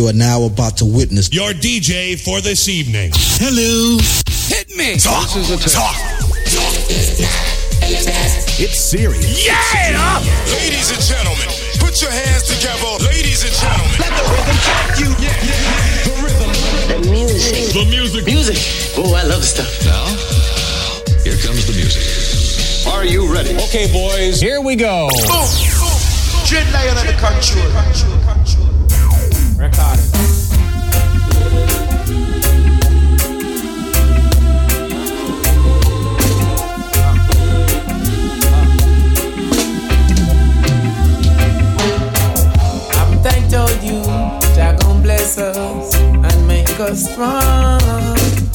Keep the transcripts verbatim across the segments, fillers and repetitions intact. you are now about to witness. Your D J for this evening. Hello. Hit me. Talk. This is a talk. Talk. It's serious. Yeah. It's serious. Ladies and gentlemen, put your hands together. Ladies and gentlemen, let the rhythm shock you. Yeah, yeah. The rhythm. The music. The music. Music. Oh, I love stuff. Now, here comes the music. Are you ready? Okay, boys. Here we go. Boom. Dread Lion under control. Record it. I'm thankful you, Jah gon' bless us and make us strong.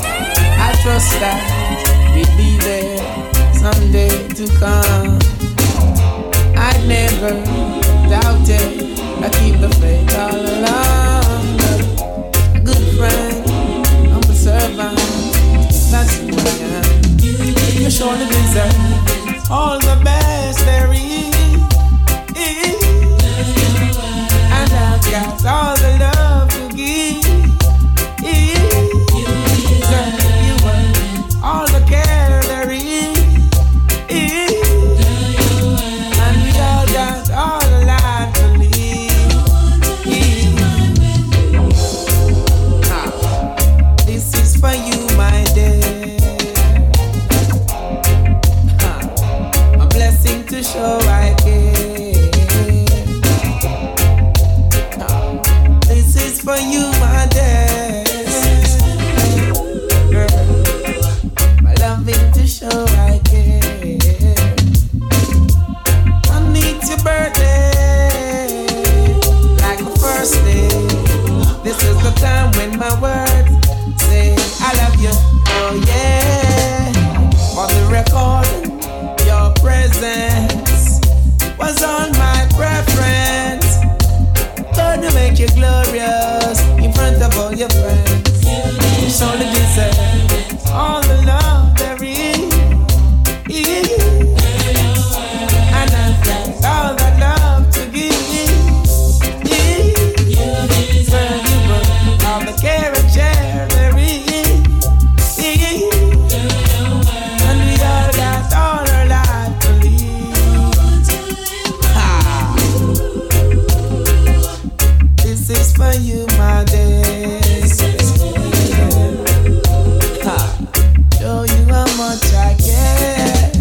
I trust that we'll be there someday to come. I never doubted, I keep the faith all along. Good friend, I'm a servant, that's who I am. You surely deserve all the best there is. And I've got all the love to give. You all the care there is. So I care. No. This is for you, my dear. Girl, my loving to show I care. I need your birthday, like the first day. This is the time when my words say I love you. Oh yeah, for the record, your presence was on my preference. Gonna make you glorious in front of all your friends. You surely deserve all the love there is. And I've got all that love to give. You deserve all the care and share there is. And we all got all our life to live. For you, my dear. Show you how much I care.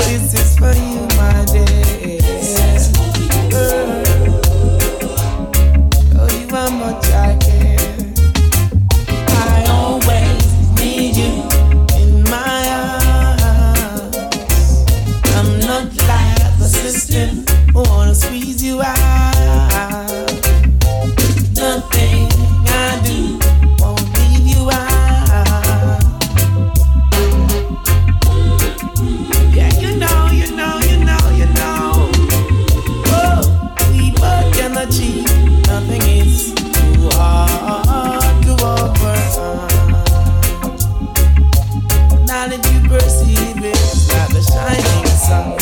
This is for you, my dear. Show you how much I care. I always need you in my arms. I'm not like the system. I wanna squeeze you out. Nothing I do won't leave you out. Yeah, you know, you know, you know, you know. Oh, we both can achieve. Nothing is too hard to overcome. Now that you perceive it, it's like the shining sun.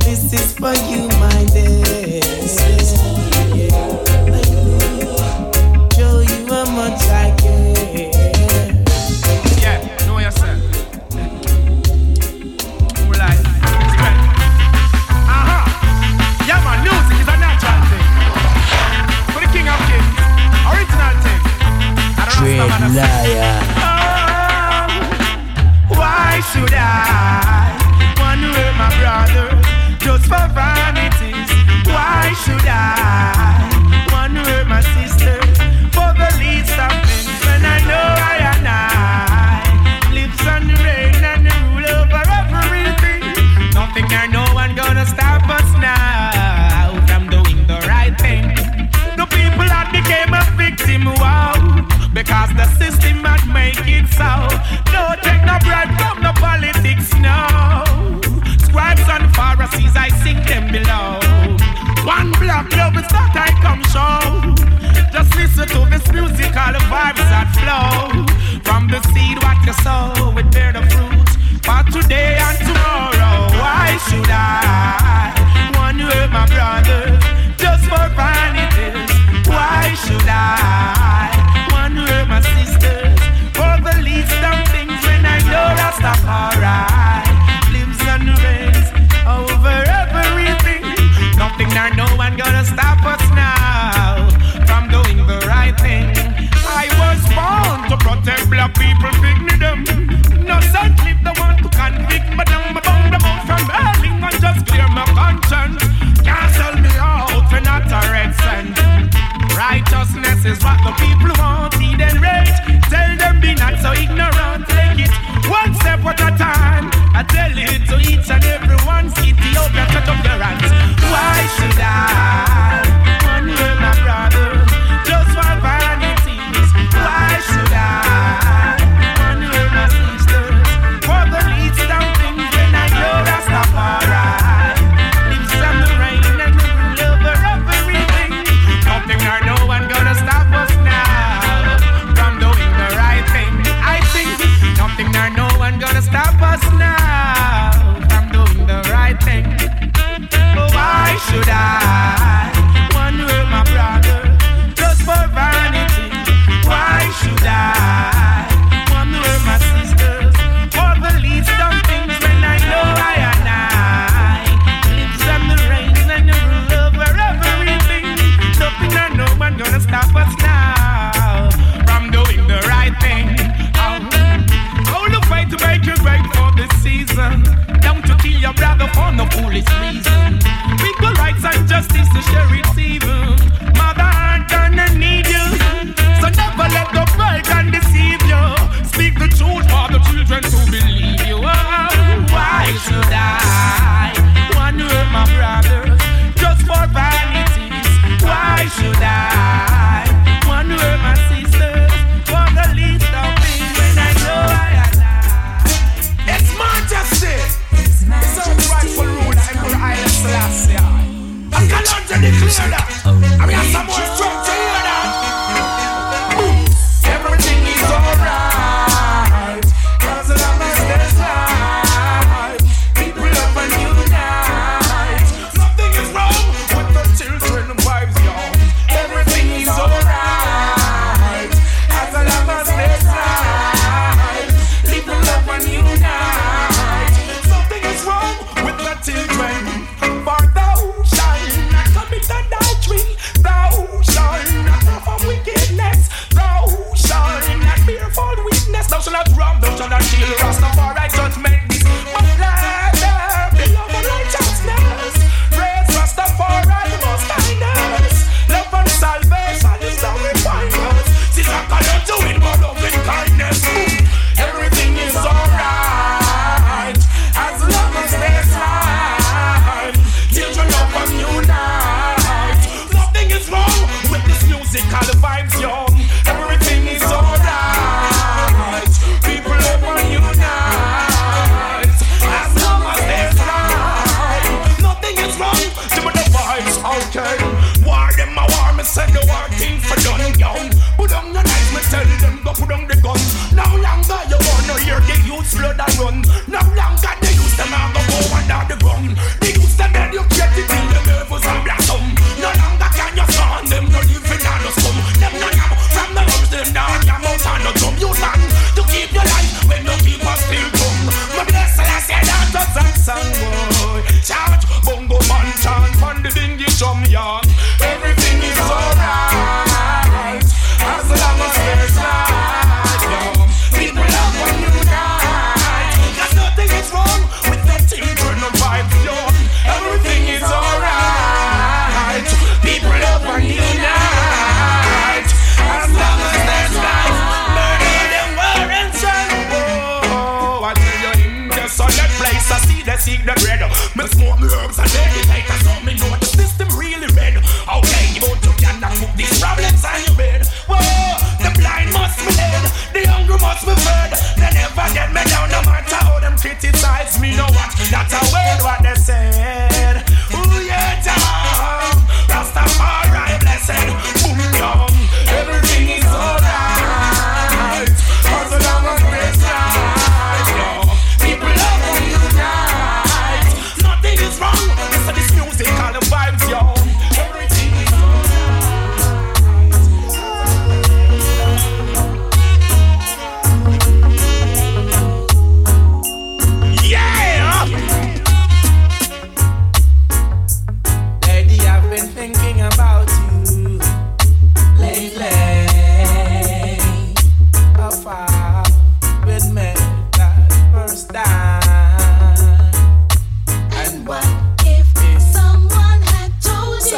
This is for you, my dear. Yeah. Show you how much I care. Yeah, know yourself. More life. Aha! Uh-huh. Yeah, man, music is a natural thing. For the king of kings, original thing. I don't know how. Why should I want to hurt my brother? Just for vanities, why should I want to hurt my sister for the least of things when I know I and I lives on the reign and the rule over everything? Nothing or no one gonna stop us now from doing the right thing. The people that became a victim, wow, because the system had make it so. No take no bread from the politics now. Scribes and Pharisees, I sink them below. One black love is that I come show. Just listen to this music, all the vibes that flow. From the seed what you sow, it bear the fruit for today and tomorrow. Why should I want to hurt my brother?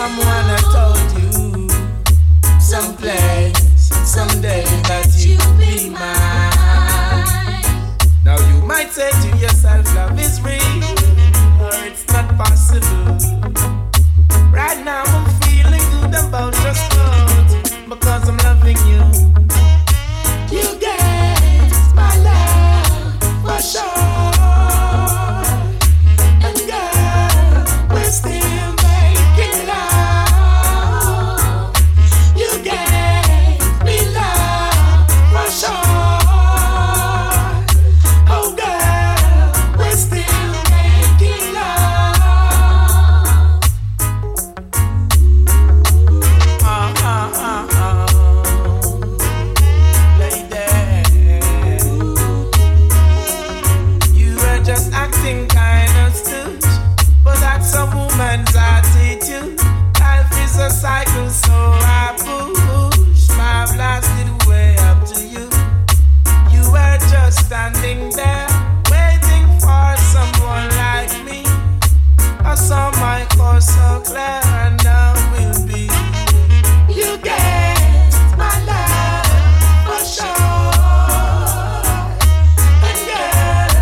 someone I told you someplace, someday that you'll be mine. Now you might say to yourself, love is real, or it's not possible. Right now I'm feeling good about your thoughts, because I'm loving you. You get my love for sure. And girl, we're still making love. You get me love for sure. Oh girl, we're still making love. Ah ah ah ah, lady, you were just acting kind of stupid, but that's a woman's attitude. Life is a cycle, so I push my blasted way up to you. You were just standing there, waiting for someone like me. I saw my course so clear, and now will be. You get my love for sure. And girl,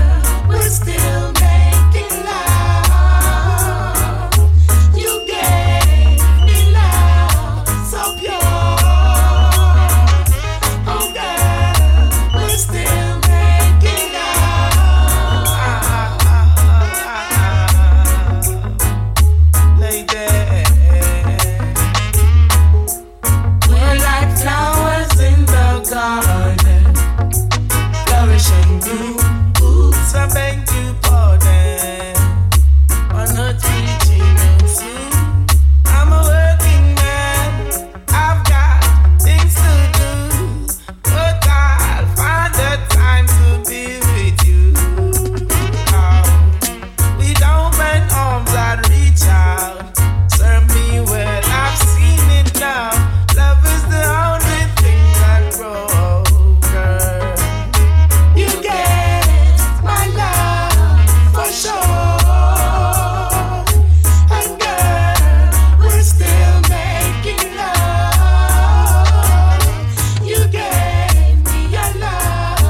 we're still making love. You gave me love so pure. Oh girl, we're still making love. Ah, ah, ah, ah, ah. Lady, we're like flowers in the garden, flourish and bloom. So thank you for them. For not teaching me soon. I'm a working man. I've got things to do, but I'll find the time to be with you. Oh, with open arms I reach out. Serve me well, I've seen it now. Love is the only thing that grows, girl. You get my love for sure. And girl, we're still making love. You gave me your love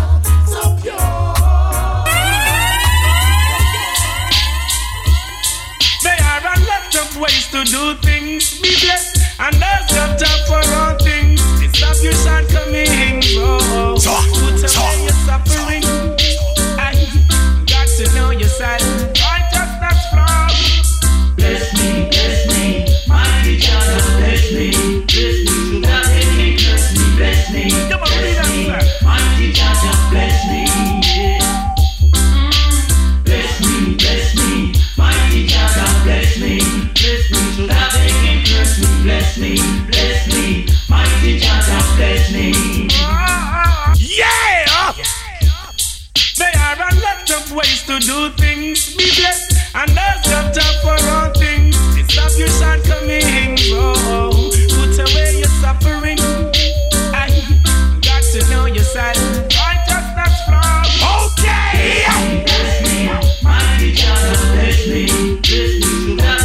so pure. There are a lot of ways to do things. Be blessed, and there's no time for all things. It's not you shall coming, bro. So, Put away so, your suffering. I got to know your side. I just not from. Bless me, bless me, mighty God, bless me, bless me, God, bless me, bless me, bless me, Come on, read bless me, that, sir. mighty God, bless me. yeah. Bless me, bless me, mighty God, bless me, bless me, God, bless me, bless me, bless me, mighty God, bless me. Yeah! There are a lot of ways to do things. Be blessed, and there's no time for all things. It's not you shall coming, bro. Put away your suffering. I got to know your side. I just not from. Okay! Bless me, mighty God, bless me, bless me, God,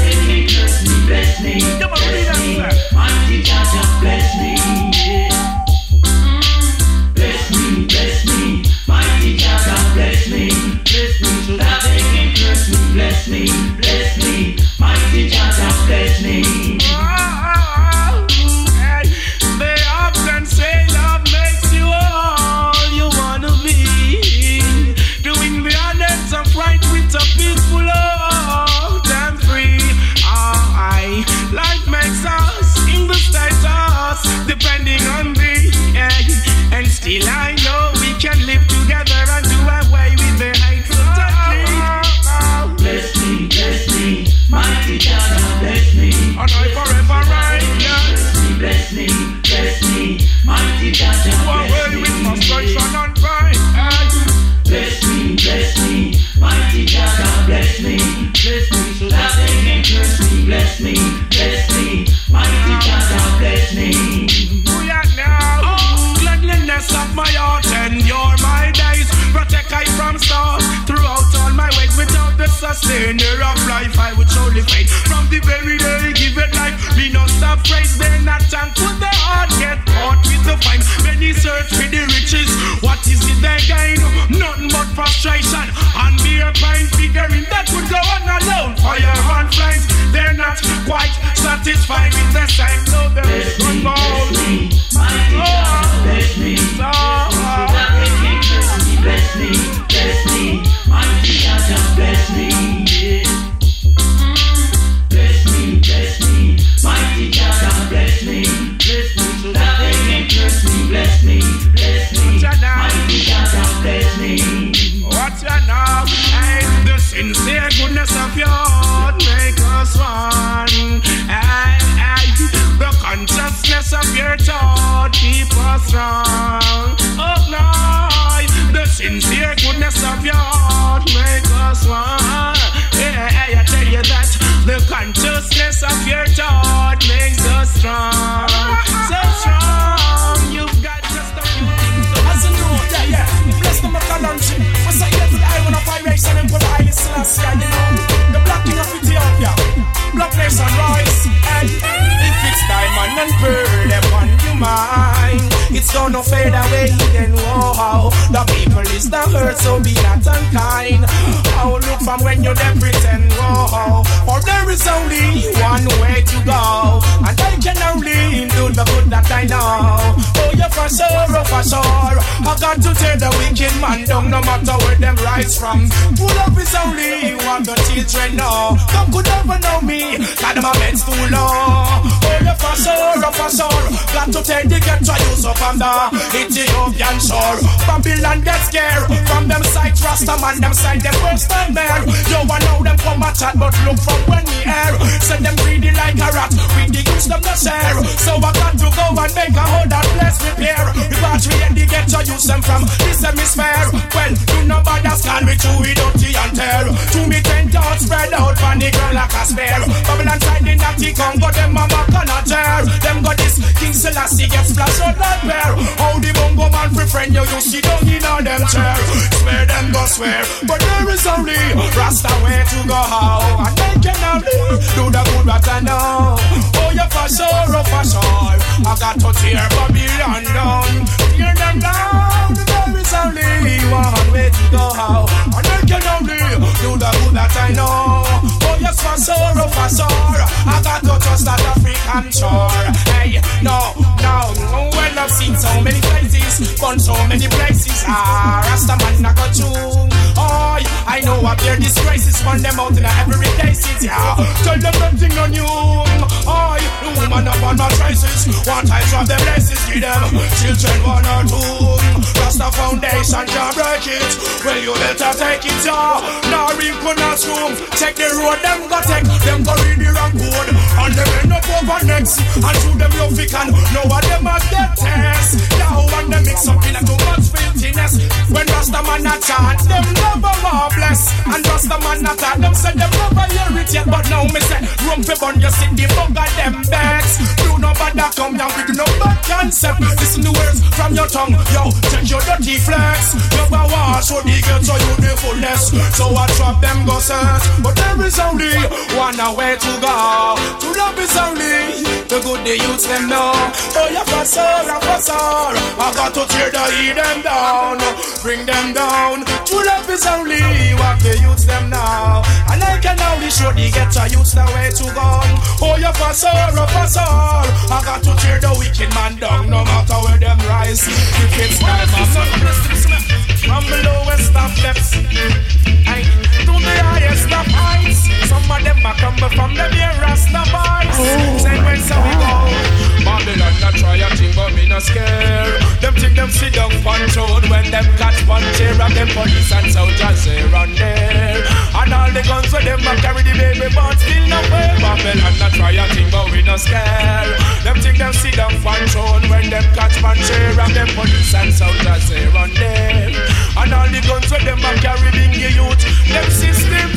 bless me, bless me, bless me, Come on, read bless me, that, sir. mighty God, bless me. yeah. Bless me, bless me, mighty God, bless me, bless me, God, bless me, bless me, bless me, mighty God, bless me. They often say love makes you all you wanna be. Doing the honors of right with a peaceful heart and free. Oh, I life makes us in the status depending on thee. And still I know we can live together and do away with the hate totally. Bless me, bless me, mighty God, bless me. On I forever right now. Bless me, bless me, bless me, mighty God, bless Away me. with frustration and pride. Bless me, bless me, mighty God, bless me, bless me, so that they can curse me, bless me, bless me, mighty God, bless me. Booyah now. Gladness of my heart and you're my days. Protect I from stars throughout all my ways. Without the sustainer of life, I would surely fade. From the very day, give it life. satisfied with the time. No, there is no more. Bless me, bless me, bless me, mighty God, just bless me. Bless me, bless me, mighty God, just bless me. Bless me, that they can curse me. Bless me, bless me, mighty God, just bless me. What you know, and the sincere goodness of your heart make us one. And, and the consciousness of your thought keep us strong. Oh Lord, the sincere goodness of your heart make us one. Yeah, I tell you that the consciousness of your thought makes us strong, so strong. You've got just the way. As a know that, yeah, bless the Macalanchi. As I get the iron of Irish and pull the Celestia, you know, the blocking of Ethiopia, blockless and rice, and if it's diamond and pearl upon your mind, it's gonna fade away, then wow, the people is the hurt, so be not unkind. How look from when you then pretend, wow, for there is only one way to go, and I can only do the good that I know. Oh, yeah, for sure, oh, for sure, I got to tell the wicked man down, no matter where them rise from. Pull up is only what the children know. Come could never know me, cause my bed's too low. Oh, yeah, for sure, oh, for sure, got to take the get to use up on the Ethiopian shore. Babylon get scared from them side Rasta man, them side them Western bear. Yo, I know them come a chat, but look from when we air. Send them greedy like a rat, we the use them to share. So I got to go and make a whole that place repair. We watch we and the get to use them from this hemisphere. Well, you know bad as can we chew it out the antero. To me ten thoughts spread out, panic like a spare. Babylon side in that he come, got them mama cannot tear. Them got this King Selassie gets flashed out like bear. How the bongo man free friend you you see down in on them chair. Swear them go swear, but there is only Rasta way to go how. And they can only do the good that I know. Oh yeah, for sure, oh for sure, I got to tear Babylon down. Tear them down, there is only one way to go how, and I can only do the good that I know. Oh yes, for sure, oh for sure, I got to trust that African shore. Hey, no, no, no, well I've seen so many places, gone so many places. Ah, Rasta man I got you. Oh, I know up their disgraces, run them out in a everyday city. Yeah. Tell them nothing on you. Oh, the woman up on my traces, what I drop them places, give them children one or two. Rasta foundation job break. It. Well, you better take it, yeah. Now we could not swim. Check the road, them go take. Them go read the wrong code. And them end up over next. And shoot them love we can. Now what them at the test. Now and them mix up in a too much filthiness. When Rasta man a chant, them never more bless. And Rasta man a thought, them said them never hear it yet. But now me say, room for bun, you see the bug of them backs. Do no bad that come down with no bad concept. Listen to words from your tongue. Yo, check your dirty flex. Yo, go so they get to you the fullness. So I trap them gossips, but there is only one way to go. To love is only the good they use them now. Oh yeah, for sure, for sure, I got to tear the eat them down, bring them down. To love is only what they use them now, and I can only show they get to use the way to go. Oh yeah, for sure, for sure, I got to tear the wicked man down, no matter where them rise. If it's time, I'm the lowest of depths, I to the highest of heights. Some of them are coming from the nearest of eyes. Same way, so we go. Babylon not try a thing, but me not scare. Them think them sit down on road when them catch one chair and them police and soldiers here and there. And all the guns with them are carry the baby, but still no way. Babylon not try a thing, but we not scare. Them think them sit down on road when them catch one chair and them police and soldiers here and there. And all the guns with them are carrying the youth. Them system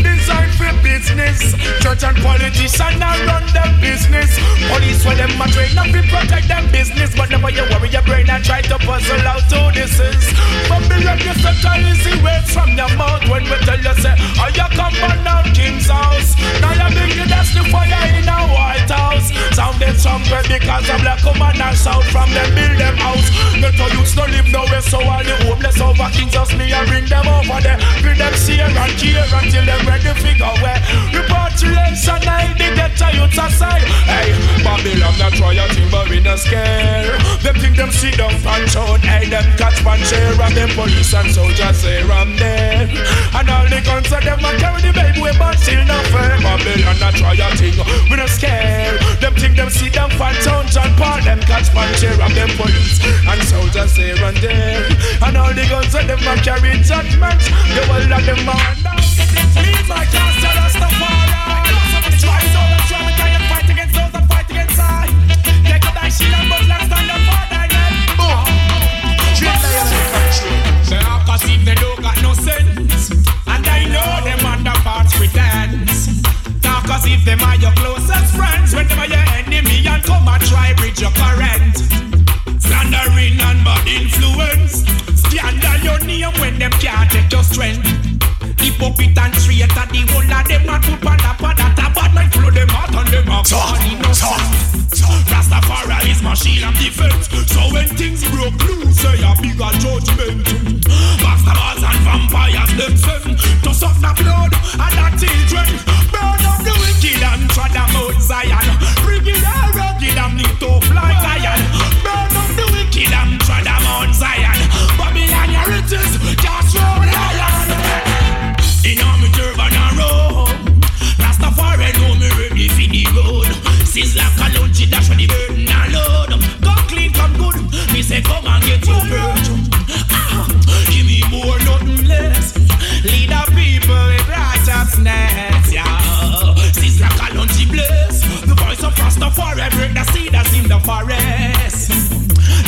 designed for business. Church and politicians now run the business. Police for them are trained not to protect them business. But never you worry your brain and try to puzzle out who this is. Babylon, you set a easy way from your mouth when we tell you say, oh you come on now King's house. Now you think you that's the fire in a White House. Sound the trumpet because a black woman and shout from them build them house. Not to use no live nowhere so all the homeless over Kings just me and bring them over there. Bring them here and here until them ready to figure where repatriation I did get to you to side. scare. Them think them sit down and shout, hey, them catch one share. And them police and soldiers say, I'm there. And all the guns are them and carry the baby away, but still not fair. Babylon not try a thing, we not scare. Them think them sit down and shout, John Paul, them catch one share. And them police and soldiers say, I'm there. And all the guns are them and carry judgment. The world of them are now. Leave my cast and us the fire. Try so that you have a giant fight against those that fight against I. Take a die, shield and both last time the father then. Boom! Just say I'm country. They are perceived they don't got no sense. And I know them under parts pretense. Now cause if them are your closest friends, when them are your enemy and come and try bridge your current. Slandering and bad influence. Scandal your name when them can't take your strength. Hypocrite and traitor, the whole of them a put on a pad at a bad man. Follow them out and them a gone innocent. Rastafari is my shield and defense. So when things broke loose, say a bigger judgment. Backstabbers and vampires them send to suck the blood and the children. Burn up the wicked and trod them out Zion. Bring it and rugged and need to fly Zion. Burn up the wicked and trod them out Zion. Babylon your riches, just roll lion. In all my turban and robe, Rastafari know me ready for the road. Since like a lunch, it dash for the burden and load. Come clean, come good, me say come and get your virtue. Ah, give me more, nothing less. Lead the people with righteousness, yeah. Since like a lunch, it bless. The voice of Rastafari break the seed that's in the forest.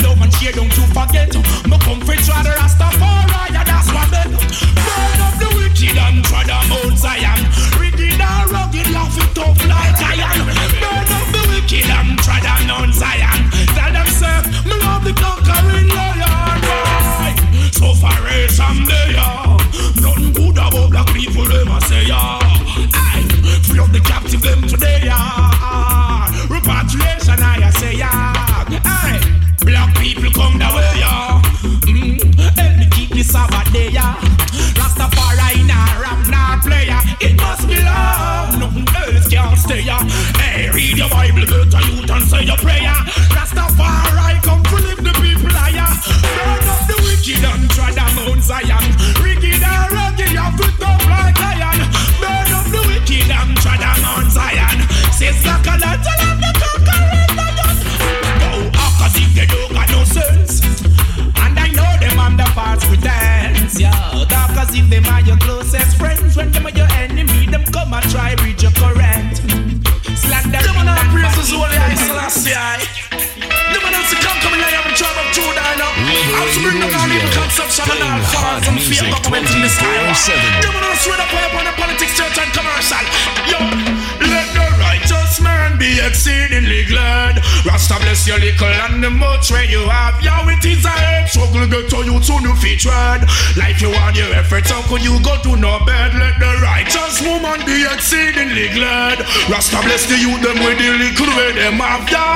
Love and share, don't you forget. My comfort, try the Rastafari, yeah, that's what they burn up the wicked and try the Mount Zion. Rigged and rugged, laugh it up like iron. Burn up the wicked and try the Mount Zion. Tell them, sir, me love the conquering lion. So far, it's someday, yeah. Nothing good about black people, they must say, yeah. Aye, free up the captive, them today, yeah. Repatriation, I say, yeah. Aye, black people come that way, yeah. Mm, help me keep this Sabbath day, yeah. Rastafari in a rap, not player. It must be love, nothing else can stay, yeah. Hey, read your Bible, go to youth and say your prayer. Rastafari, come to live the people, yeah. Burn up the wicked and try the Mount Zion. Wicked and rugged, you have to come like lion. Burn up the wicked and try the Mount Zion. Says like a lot, I love the conquerors, I just go up cause if they don't got no sense. And I know them on the parts pretense, yeah. Talk cause if them are your closest friends, when them are your enemy, them come and try read your current. Slander them and praise us all the eyes last year. The man has to come coming I have a job of Jordan. I'll spring the valley of consumption and I'll fall from fear government in this time. The man has to read up on the politics, church and commercial. Yo, let the righteous man be exceedingly glad. Rasta bless your little and the much where you have. Yo, it is a help struggle get to you to new featured. Like you want your efforts, how could you go to no bed? Let the righteous woman be exceedingly glad. Rasta bless the youth them with the little way them have. Yo,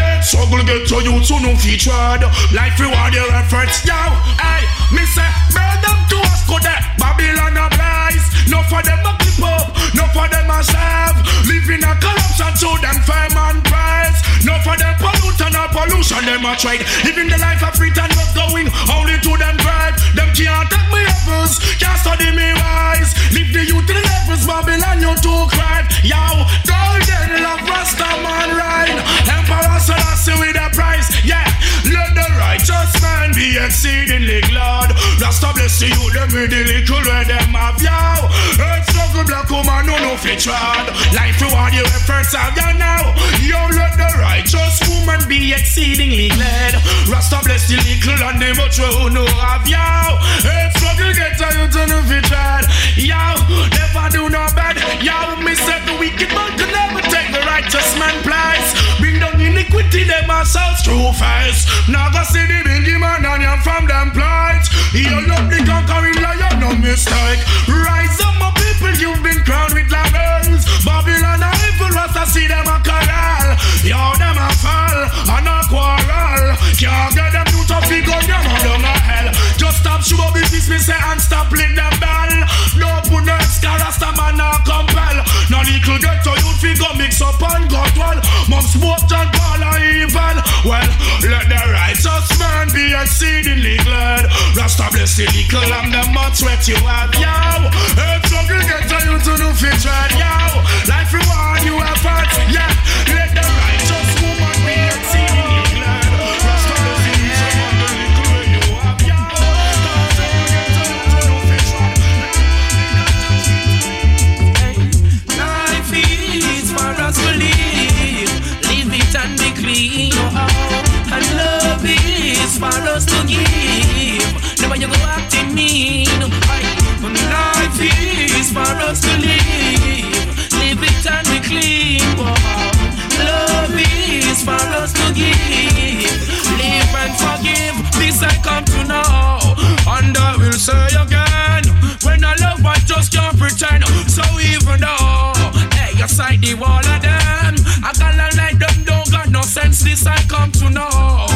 help struggle get to you to no featured. Life reward your efforts, yo. Hey, me say, build them to us go there. Babylon a place. No for them a keep up. No for them a serve. Living a corruption to them firm and price. No for them pollute and a pollution them a trade. Living the life of free and not going only to them drive. Them can't take me efforts, can't study me wise. Leave the youth to the levels, Babylon you too cried. Yo, golden love Rasta man ride. Emperor Selassie with a price, yeah. Let the righteous man be exceedingly glad. Rasta bless you, them with the little where them have yow. Earth struggle black woman, no no fit trod. Life reward your efforts have ya now. Yo, let the righteous woman be exceedingly glad. Rasta bless the little and the much who no have yow. Earth struggle get to you to no fit trod. Yow, never do no bad. Yow, me said the wicked man can never take the righteous man place. Bring down iniquity them ourselves through face. Now go see the bingy man and you from them plight. You love the conquering lion, no mistake. Rise up my people, you've been crowned with labels. Babylon and evil, Rasta see them a corral. You them a fall and a quarrel. Can't get them new to figure them out of hell. Just stop sugar business, me say, and stop playing them bell. No put no scar, Rasta man a compel. No little get to you figure mix up and got well. Mom smoke John Paul and evil. well. Let the righteous man be exceedingly glad. Rasta bless the little and the much wet you have, yow. It's something that I you to do feature, yow. Life reward you have had, yeah. Let the righteous woman be exceedingly glad. Rasta bless the little and the little you have, yow. It's something that I you to do feature. Life is for us to live. Live it and be clean. And love is for us to give. Never you go acting mean. Life is for us to live. Live it and be clean. Love is for us to give. Live and forgive. This I come to know. And I will say again, when I love I just can't pretend. So even though hey, you side the wall of them, I can't like them don't got no sense. This I come to know.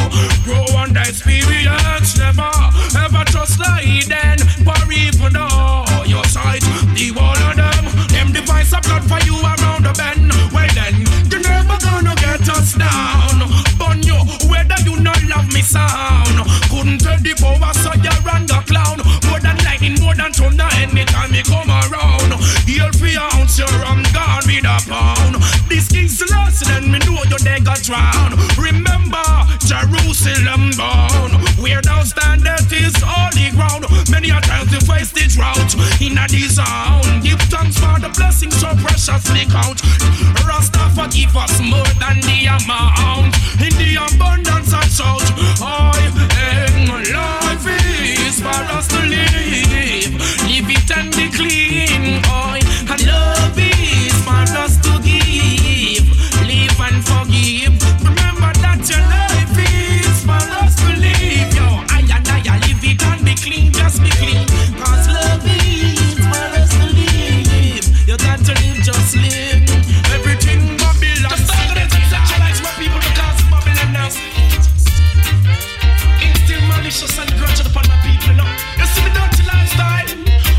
Grow on the experience, never ever trust like them. For even though your side the wall of them, them device a plot for you around the bend. Well then, you're never gonna get us down. Burn you, whether you not love me sound. Couldn't tell the power, so you're on the clown. More than lightning, more than thunder, anytime you come around. You'll be out, you're on gone with a pound. This king's lost, then me know you they got drowned. Remember, Jerusalem bound. Where thou standest is holy ground. Many a times you face the drought in a disown. Give thanks for the blessings so preciously count. Rasta forgive us more than the amount. In the abundance I shout, I am life is for us to live. Live it and be clean. I and love is for us to give. Live and forgive. Remember that your life is for us to live. Yo, I and I, I live it and be clean, just be clean. Cause love is for us to live. You got to live, just live. Everything Babylon. Just talk to the sexualize my people because Babylon now. It's still malicious and grudge upon my people now. You see the dirty lifestyle.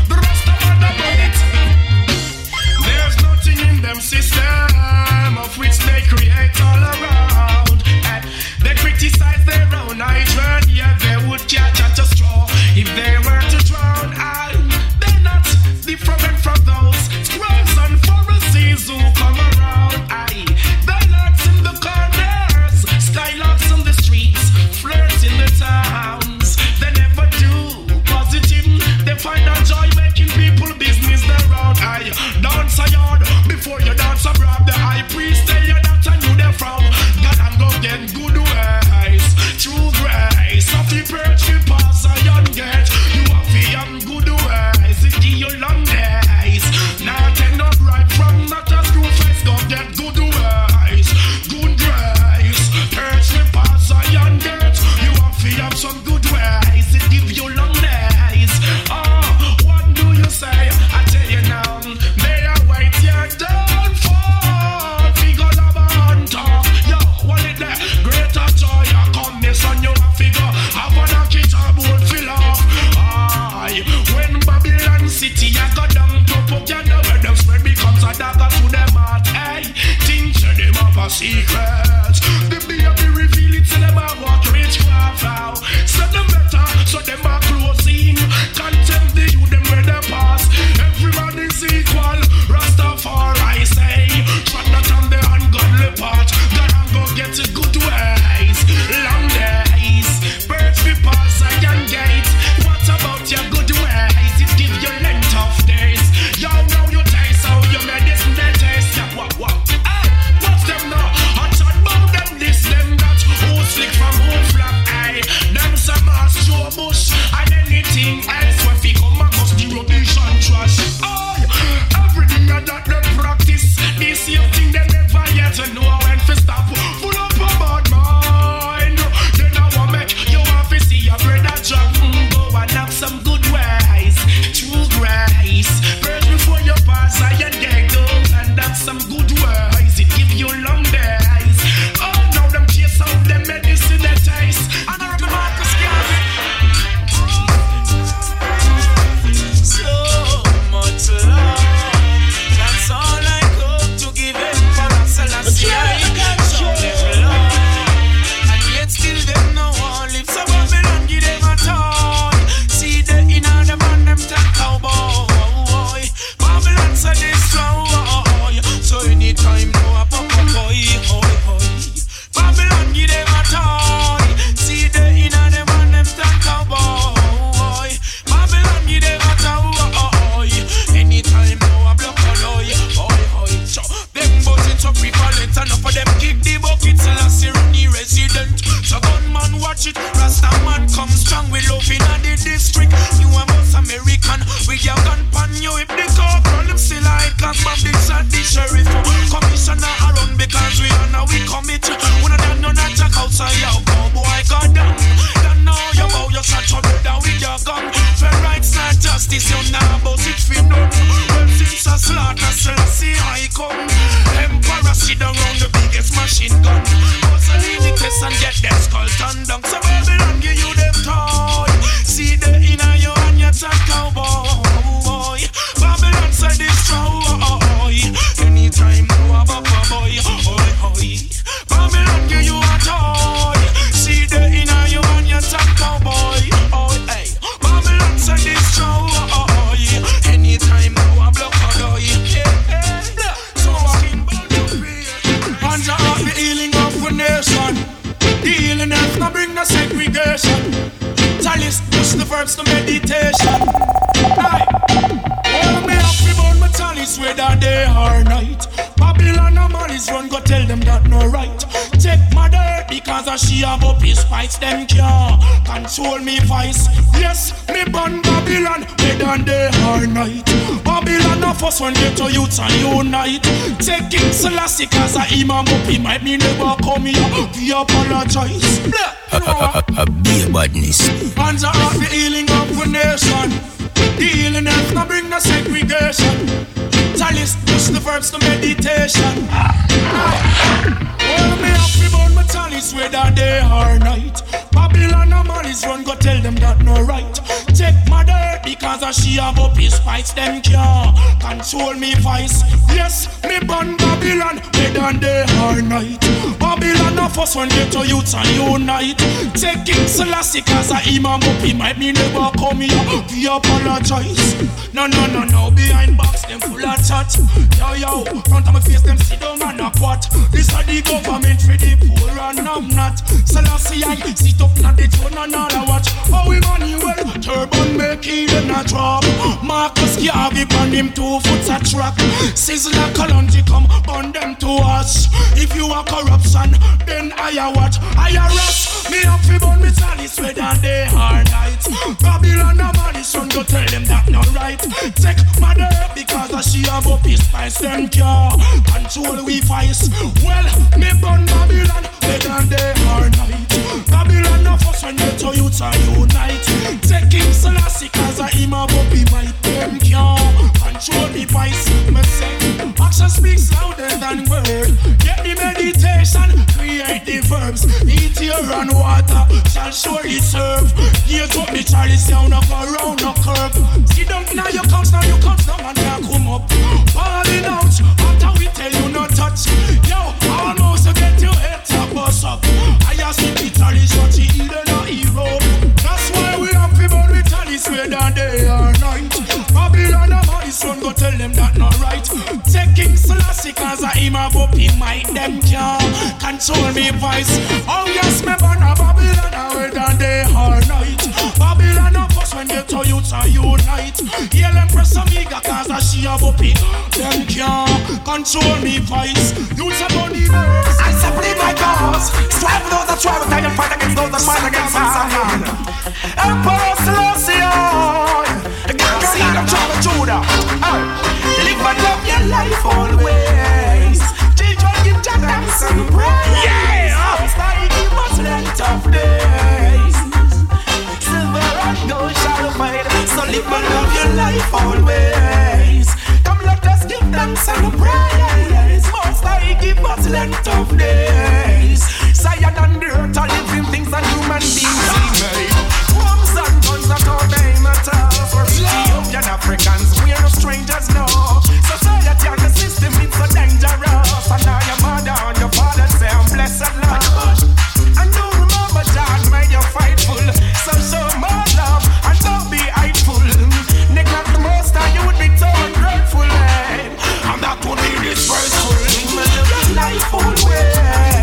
The rest of us know about it. There's nothing in them system of which they create all around. And they criticize their own children. Yeah, they would catch at a straw if they were to drown. And they're not different from those scrolls and Pharisees who come around. Aye, the lurks in the corners, skylarks in the streets, flirts in the towns. They never do positive. They find out joy making people business their own. Aye, dance a yard before you dance abroad. The high priest tell you that I knew them from God and go get good ways, true grace. Of the perch you pass a young gate. You are the young good ways. It give you long days. Now turn up right from not a screw face. Go get good ways, good grace. Perch you pass a young gate. You are the young some good ways. It give you long days. Oh, what do you say? I tell you now, they are wait your downfall. We go love and talk. Yo, what is that? Greater joy. I come this on your figure. I wanna kick a boat fill off. Aye, when Babylon City I got down to Pocanda where them spread becomes a dagger to them heart. Hey, things to them have a secret. The baby reveal it to them I walk rich craft out. So them better, so them are closing. Can't tell the youth them where they pass. Every man is equal. Rastafari I say. Shut not on the ungodly part. Gotta go get it good ways. Long days. Birds we pass a young gate. What about your good ways? It give you length of days. Yo, now you taste how you medicine they taste. Yeah, what, what? Hey, what's them now? I chat about them this, them that. Who slick from who flap? Hey, them some ass Joe Bush. And anything else when we come across the rubbish and trash. Oh, everything that they practice. This you think they never yet to know when to stop. Full up a bad mind. Then I want make you want to see your brother drop. Mm, go and have some good ways, true grace. First before you pass, I get girls and have some good ways. It give you long days. Oh, now them chase out them medicine that taste. And I remember Marcus Garvey. So much love. That's all I got to give him for us. Celestia. machine gun. Bust a knee the chest and get them skull turned down. So Babylon give you them toy. See the inner you and your top cowboy. Babylon say destroy. Anytime you have a boy, oi oi. Babylon give you a toy. See the inner you and your top cowboy. Oi oi. Babylon say destroy. Anytime you have blood or die. The healing helps to bring the segregation. Talis push the verbs to meditation. Aye. Oh, me happy bound my talis whether day or night. Babylon and Malis run, go tell them that no right. Check mother because she have up his fights. Them can't control me vice. Yes, me burn Babylon whether day or night. Babylon a first one get to youth and unite. Take King Selassie cause I imam up. He might me never come here. He apologize. Be a badness. Hands are off the healing of the nation. The healing helps to bring the segregation. Talis push the verbs to meditation. Oh, me happy about my talis whether day or night. Babylon and Malis run, go tell them that no right. Check mother because she have up his fights. Them can't control me vice. Yes, me burn Babylon whether day or night. Babylon a first one get to youth and unite. Take King Selassie cause I imam up. He might me never come here. He apologize. No, no, no, no. Behind box them full of chat. Yo, yo, front of my face them sit down and a quat. This are the government for the poor and I'm not. Selassie I sit up on the throne and all I watch. How Emmanuel, turban make it in a drop. Marcus Garvey on him two foot a track. Sizzler Kalonji come on them to us. If you are corruption, then I a watch. I a rush, me up fi bun me talis whether day or night. Babylon a man is on, go tell them that not right. Take mother because she have up his spice. Them cure, control we vice. Well, me burn Babylon whether day or night. Babylon a fuss when you to youth and unite. Take him Selassie cause I him a puppy might. Them cure, control the vice. Me say, action speaks louder than word. Get the meditation, create the verbs. Eat air and water, shall surely serve. Here's what me chalice down up around a curve. See down now you comes, now you comes, now and now come up. Falling out, after we tell you not touch. Yo, almost you get your head to bust up. I ask you to tell us what you eat and not Europe. That's why we have people with talis whether day or night. Babylon and Malis run, go tell them that not right. Take King Selassie cause I him a bop, he might them can control me voice. Oh yes, me born a Babylon a whether day or night. Babylon a fuss when get to youth and unite. Heal them press amiga cause I she a bop it. Them can control me voice. Youth a bunny verse. I supply my cause. Strive with those that strive with I and fight against those that fight against man. Emperor Selassie I. Seed of trouble, Judah. Oh. Live and love your life always. Children give Jah thanks and praise. Yeah. Most High give us length of days. Silver and gold shall find. So live and love your life always. Come let us give thanks and praise. Most High give us length of days. Zion and the earth are living things and human beings He made. Worms and guns are called they matter. Ethiopian Africans, we're no strangers, no. Society and the system, it's so dangerous. And now your mother and your father say, I'm blessed, Lord. And don't remember, John, made you fightful. So show more love and don't be hateful. Neglect the most and you would be so ungrateful, eh? And that would be disgraceful. Live your life always.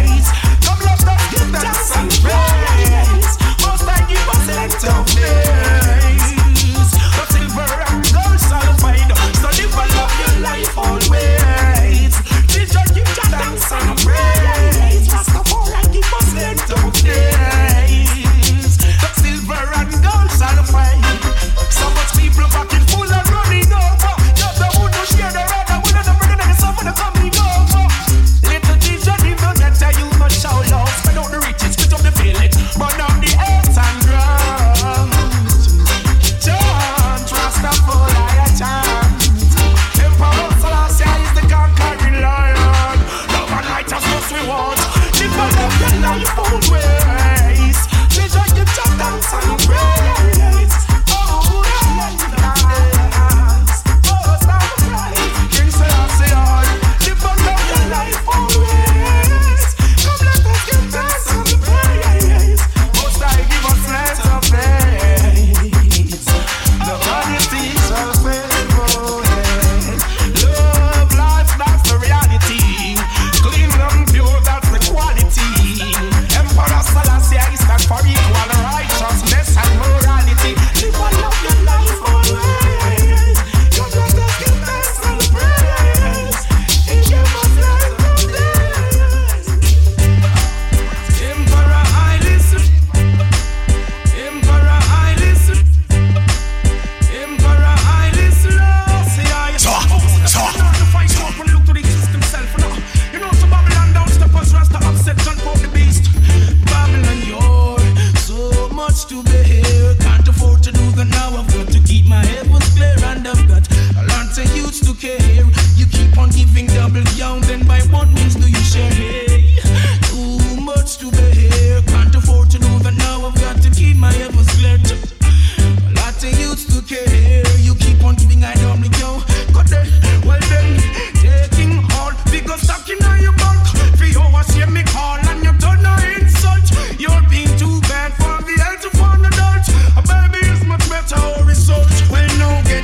things we want. She for them in all your own ways. She just give your thanks and praise. Oh, yeah, dance. Oh, stop crying. King Selassie, all. She for them in all your own ways. Come let us give thanks and praise. Most I give us less of praise. The honesty is our favorite. For equal righteousness and morality, live and love your life always. You just us give thanks and praise. He gave us life from days. Emperor, I listen. Emperor, I listen. Emperor, I listen. See, I fight up and look to the exist himself. You know, so Babylon downstep us, Rasta upset, John Paul the Beast. Babylon, yo. To be here, can't afford to do that now. I've got to keep my heavens clear, and I've got a lot of youths to care. You keep on giving double down, then by what means do you share? Hey, too much to be here, can't afford to do that now. I've got to keep my heavens clear. A lot of youths to care. You keep on giving, I don't know. Got there, well then, taking all because talking on your back. For you, I see me call, and you don't know insult. You're being too bad for.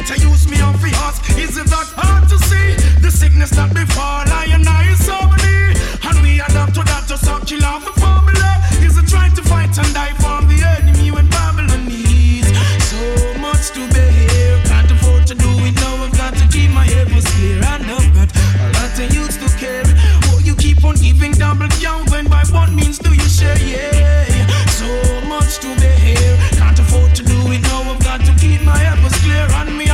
To use me on free ask, is it that hard to see? The sickness that befall I and I is somebody, and we adapt to that just to kill off the formula. Is it trying to fight and die from the enemy when Babylon needs so much to bear? Can't afford to do it now. I've got to keep my heavens clear, and I've got a lot of youths to care. Oh, you keep on giving double down, when by what means do you share? Yeah, so much to bear. Can't afford to do it now. I've got to keep my heavens clear, and me.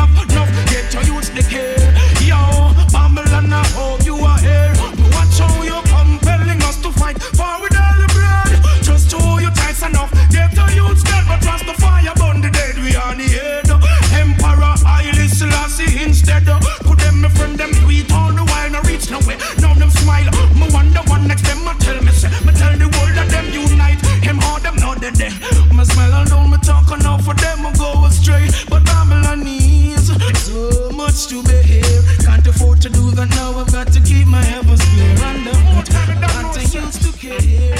Yo, Babylon, I hope you are here. Watch how you're compelling us to fight for with all the bread. Just show your ties enough. Get the youths dead, but trust the fire burn the dead. We are the head. Emperor, I listen, I see instead. Could them, my friend, them tweet all the while, no reach nowhere. Now them smile. Me wonder one next them, I tell me, say. Me tell the world that them unite. Him all them know that they. Me smile and don't me talk enough for them, I go astray. But Babylon needs so much to be here, can't afford to do that now. I've got to keep my heavens clear, and I've got to use to care.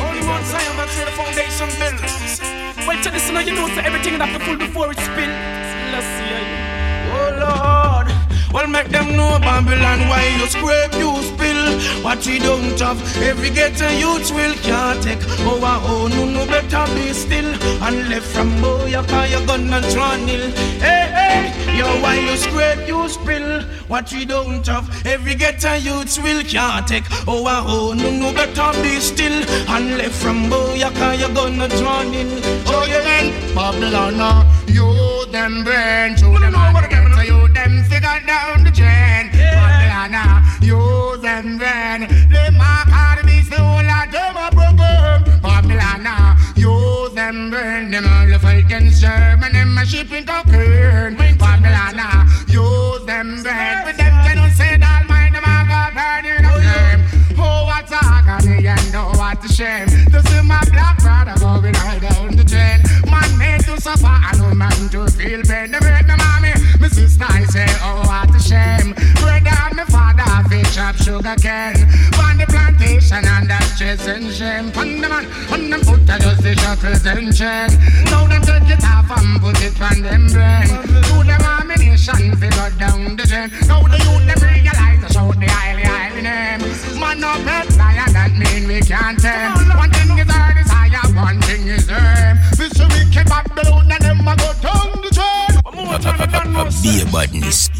Only once I ever see the foundation built. Well, to listen, you know, so everything that to full before it's built. Oh Lord, well make them know Babylon why you scrape, you spill. What we don't have, every ghetto youth will can't take. Oh, oh, no, no better be still and left from Boya, cause you're gonna draw nil. Hey, hey. Yo, why you scrape, you spill what we don't have. Every ghetto youths will can't take. Oh, oh, no, no, better be still and left from Boyaka, you're gonna drown in. Oh, you then, Babylon, you them brain, you them brain, you them figure down the chain. Babylon, you them brain, they mark armies, the whole of them are broken. Babylon, you them brain, them all the fight against Germany, them a shipping cocaine. Babylon, use them bread, but them cannot say that mine, them all got burning up them. Oh, what agony and oh, what a shame. To see my black brother going all down the drain. Man made to suffer and no man to feel pain. They break my mommy, my sister, I say, oh, what a shame. Brother and my father, I feel chop sugar cane. On the plantation and that's stress and shame. On the man, on them foot, I just the shackles and chain. Now them take it off and put it on them brain. Nation figure down the chain. Now the youth them realize to shout the highly highly name. Man up pet lion, that mean we can't tame. One thing is our desire, one thing is aim. This we keep up below and them a go down the chain. One more time and done no sin. Be a badness.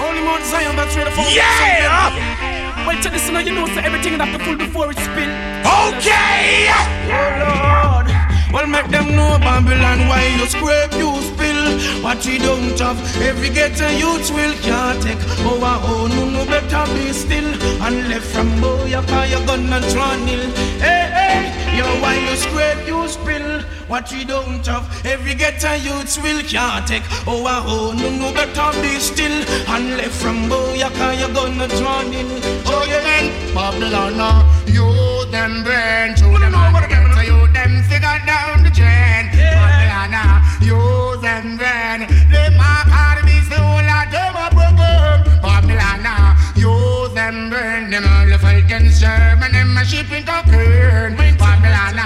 Only Mount Zion that's where the foundation. Yeah! Well to listen now you know so everything that the full before it's built. Okay! Oh Lord. Well make them know Babylon why you scrape you spill. What we don't have, every ghetto youth will can't take our own. You better be still and left from boy up by your gun and run nil. Hey, hey, yo, why you scrape, you spill. What we don't have, every ghetto youth will can't take our own. You better be still and left from boy up by your gun and run nil. Oh, you men, Babylon, you them burn to them. You them figure down the drain. Babylon, you them burn. They mark all the beast, the whole of them are broken. Babylon, you them burn. Them all the fighting serve and them a ship into Kern. Babylon,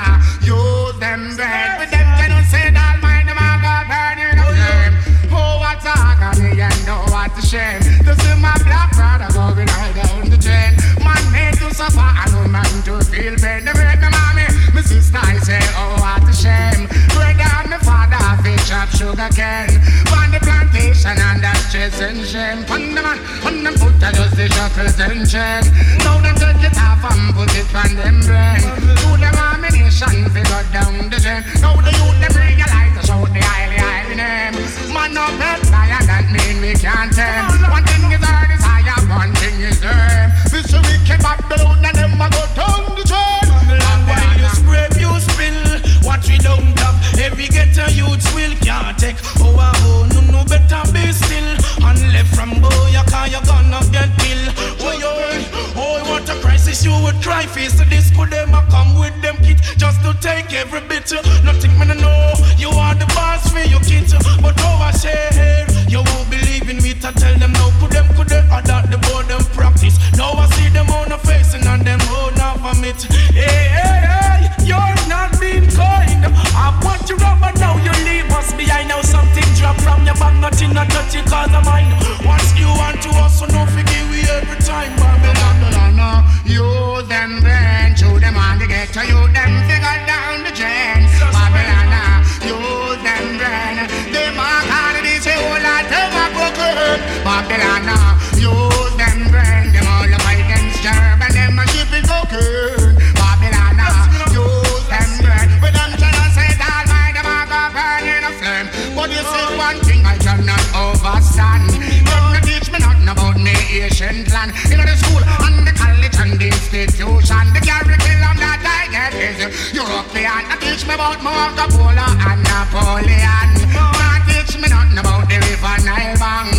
you them burn. But them cannot say that mine, them all got burned in the flame. Oh, what's all got me and know what a shame. This is my black brother going right down the drain. Man made to suffer, I don't mind to feel pain. They break my mommy, my sister, I say, oh, what a shame. Brother and my father, I fish up sugar cane. On the plantation and that chase and shame. On the man, on them foot, I just the shuffles and chain. Now them take it off and put it on them brain. To them ammunition, they go down the chain. Now the youth, they bring a light to shout the highly, highly name. Man up, help, liar, that mean we can't tame. One thing is hard is higher, one thing is them. This is we keep up the road and them I go down the chain. When you scrape, you spill. What we don't have, every ghetto youth will can't take our own. You know better be still and left from boy, you can't, you're gonna get killed. Oh, oh, what a crisis you would cry. Face to this, could them I come with them kid just to take every bit. Nothing man I know, you are the boss for your kids. But over share, you won't believe in me to tell them no. Could them, could them, I doubt the board them practice. Now I see them on the face and on them own half of it. Hey, hey, hey, you're not being caught. I want you rubber now, you leave us behind. Now something drop from your back, nothing not touch it cause of mine. What's you want to us, so no forgive we every time. Babylon, you them burn, show them on the ghetto, you them figure down the drain. Babylon, you them burn, they mark all of these whole lot of a broken. Babylon, you them burn, them all the fight and stir, and them a ship is broken. Babylon, you them burn, but them cannot say that by the mark of burning a flame. But you say one thing I cannot overstand. Don't teach me nothing about me ancient land. You know the school and the college and the institution. The curriculum that I get is European. I teach me about Marco Polo and Napoleon. Don't teach me nothing about the river Nile bank.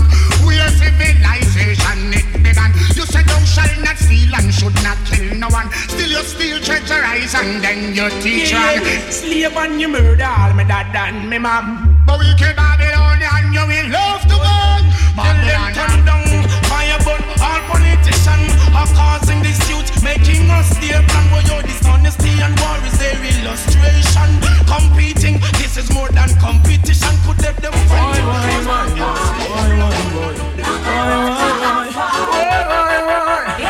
We are civilization, it began. You said thou shall not steal and should not kill no one. Still you steal, treasurize and then you teach wrong. Slave and you murder all me dad and me mom. But we kill Babylon and you will love to burn. Babylon turn down fire burn. All politicians are causing this youth, making us their plan. For your dishonesty and war is their illustration. Competing, this is more than competition. Could let them fight. Why, why, why, why, why, why,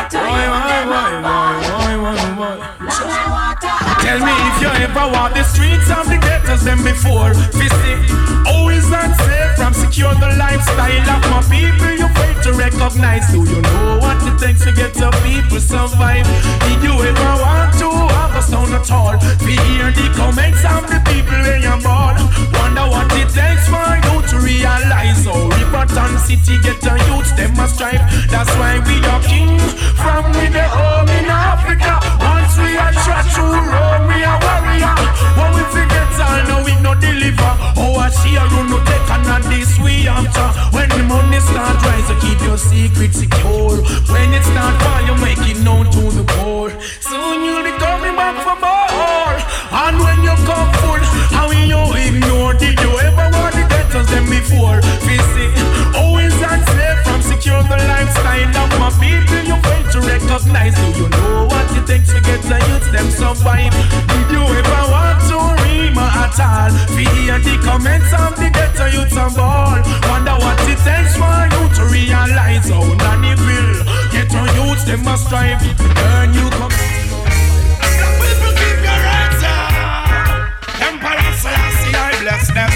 why, why, why, why, tell me if you ever walk the streets of the ghettos than before. Visit, always unsafe from secure the lifestyle of my people. You fail to recognize, do you know what it takes to get your people survive? Did you ever want to have a sound at all? We hear the comments of the people in your ball. Wonder what it takes for you to realize how oh, Riverton City get a youth, them must strive. That's why we are king from with the home in Africa. Once we are shot through Rome, we are warrior. What we forget all now we no deliver. Oh, I see a run no take and not this we after. When the money start rise, you keep your secret secure. When it start fall, you make it known to the poor. Soon you'll be coming back for more. And when you come full, how will you ignore? Did you ever want the debtors than before? Visit, always unsafe from secure the lifestyle of my people. You fail to recognize, do you know what it takes to get the youth them survive? Did you ever want to rima at all? We hear the comments of the ghetto youths and all. Wonder what it takes for you to realize how none evil ghetto youths them must strive. Burn you come. Black people keep your rights up. Emperor Selassie I bless them.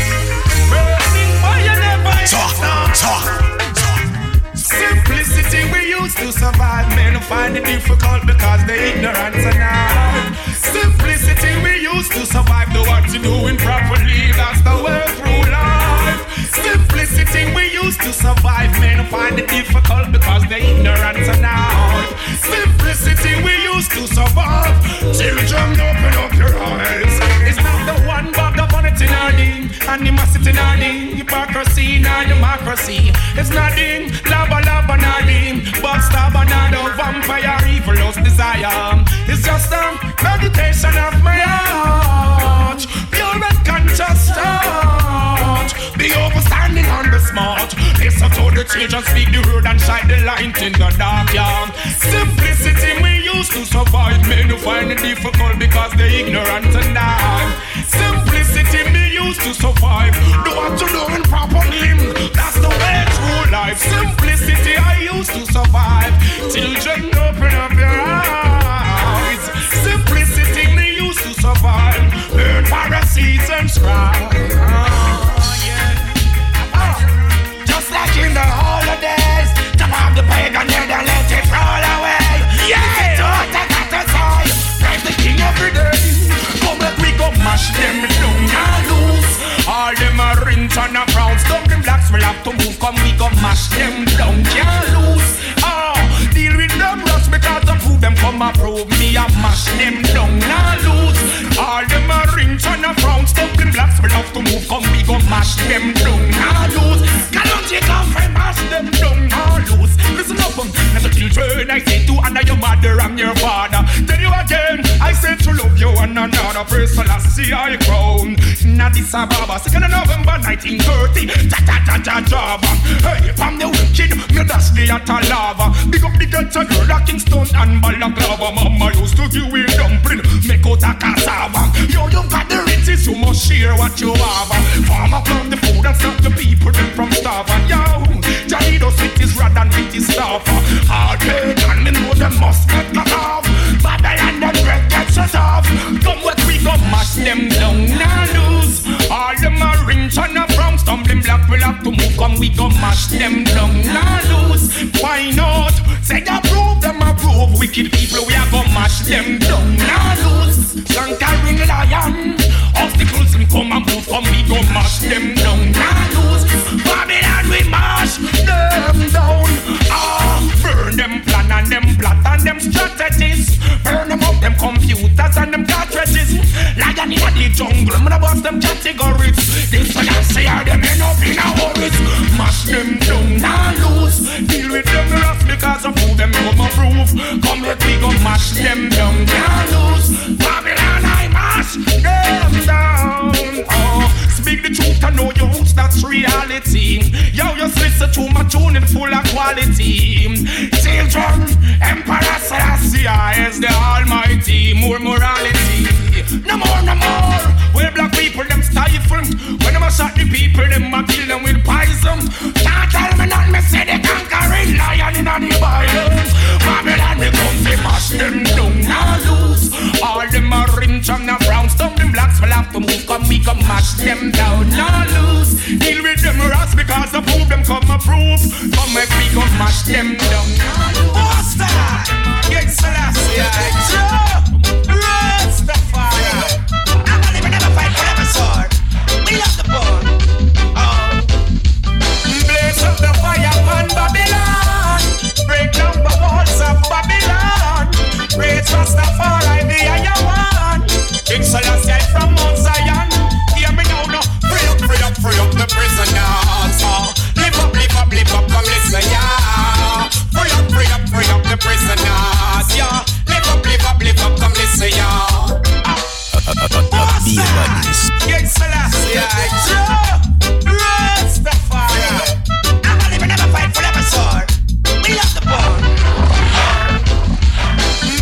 Burning fire never talk, talk, talk. Simplicity we used to survive. Men find it difficult because they ignorant and all. Simplicity we used to survive. The what you doing properly, that's the way through life. jam, open up your eyes. It's not the one but the vanity in our name, animosity in our name, hypocrisy in our democracy. It's nothing, lava lava in our name, but stabana of vampire evil lost desire. It's just a meditation of my heart, pure and conscious thought. Be overstanding on the smart. Listen to the children, speak the word and shine the light in the dark, yeah. Simplicity we used to survive, men who find it difficult because they're ignorant and die. Simplicity we used to survive, do what you do and properly, that's the way through life. Simplicity I used to survive, children open up your eyes. Simplicity we used to survive, learn parasites and strive. In the holidays, come off the peg and then let it roll away. Yeah, it's all that I got to say. Drive the king every day. Come back, we go mash them down and loose. All them are rinse and a brown. Stop them blacks, we'll have to move. Come, we go mash them down, can't lose. Oh, deal with them rust because I prove them. Come and prove me, I mash them down and loose. All them are rinse and a brown. Stop them blacks, we'll have to move. Come, we go mash them down and loose. Them down or loose. Listen up, um, now the children I say to honor your mother and your father. Tell you again, I say to love you and another person. I see I crown. Addis Ababa, second of November nineteen thirty. Ja ja ja ja Java. Hey, from the wicked, me dash the atta lava. Big up the ghetto, girl, Kingston and Balaclava. Mama used to give you dumpling, make out a cassava. Yo, you got the riches, you must share what you have. Farmer plant the food and stop the people them from starving. Yo, Janidos with his rod and with his staff. Hard paid and me know the must get cut off. Babylon the bread gets shut off. Come what we go mash them down and loose. All them are rinse and a brown. Stumbling black will have to move. Come we go mash them down and loose. Why not? Say approve them approve. Wicked people we are go mash them down and loose. Conquering lion. Obstacles him come and move. Come we go mash them down and loose. Babylon we mash them down. Ah, burn them plan and them plot and them strategies. Burn them up, them computers and them cartridges. Like an in the jungle, I'm gonna bust them categories. This I say are them end up in a hurry. Mash them down and loose. Deal with them rust because of who them come approve. Come let me go mash them down and loose. Babylon I mash them down. Oh, speak the truth and know your roots, that's reality. Yo, you listen to my tune, it's full of quality. Children, Emperor Selassie is the almighty, more morality. No more, no more, where black people them stifle. When I shot the people, them I kill them with poison. Can't tell me nothing, me say the conquering lion in the violence. Babylon, we come to mash them down and loose. All them are rinse and a brown, some them blacks will have to move, come we come mash them down and loose. Deal with them rats because the food them come approve. Come if we come mash them down. Rasta, get Selassie, Rastafari. I'm gonna live and never fight for my sword. We love the poor. Oh, blaze up the fire upon Babylon. Break down the walls of Babylon. Raise Rastafari, the higher one. King Selassie from Mount Zion. Free up the prisoners, oh. Live up, live up, live up, come listen, yeah. Free up, free up, free up the prisoners, yeah. Live up, live up, live up, come listen, yeah. What's that? Get Selassie, yeah. Rastafari. I'm gonna live and never fight forever, sword. We love the poor.